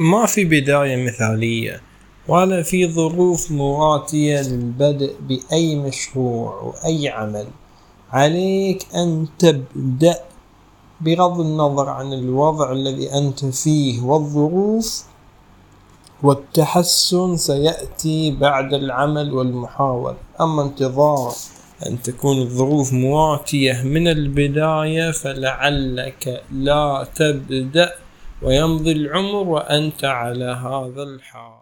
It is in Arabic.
ما في بداية مثالية ولا في ظروف مراتية للبدء بأي مشروع وأي عمل. عليك أن تبدأ بغض النظر عن الوضع الذي أنت فيه والظروف، والتحسن سيأتي بعد العمل والمحاولة. أما انتظار أن تكون الظروف مواتية من البداية فلعلك لا تبدأ ويمضي العمر وأنت على هذا الحال.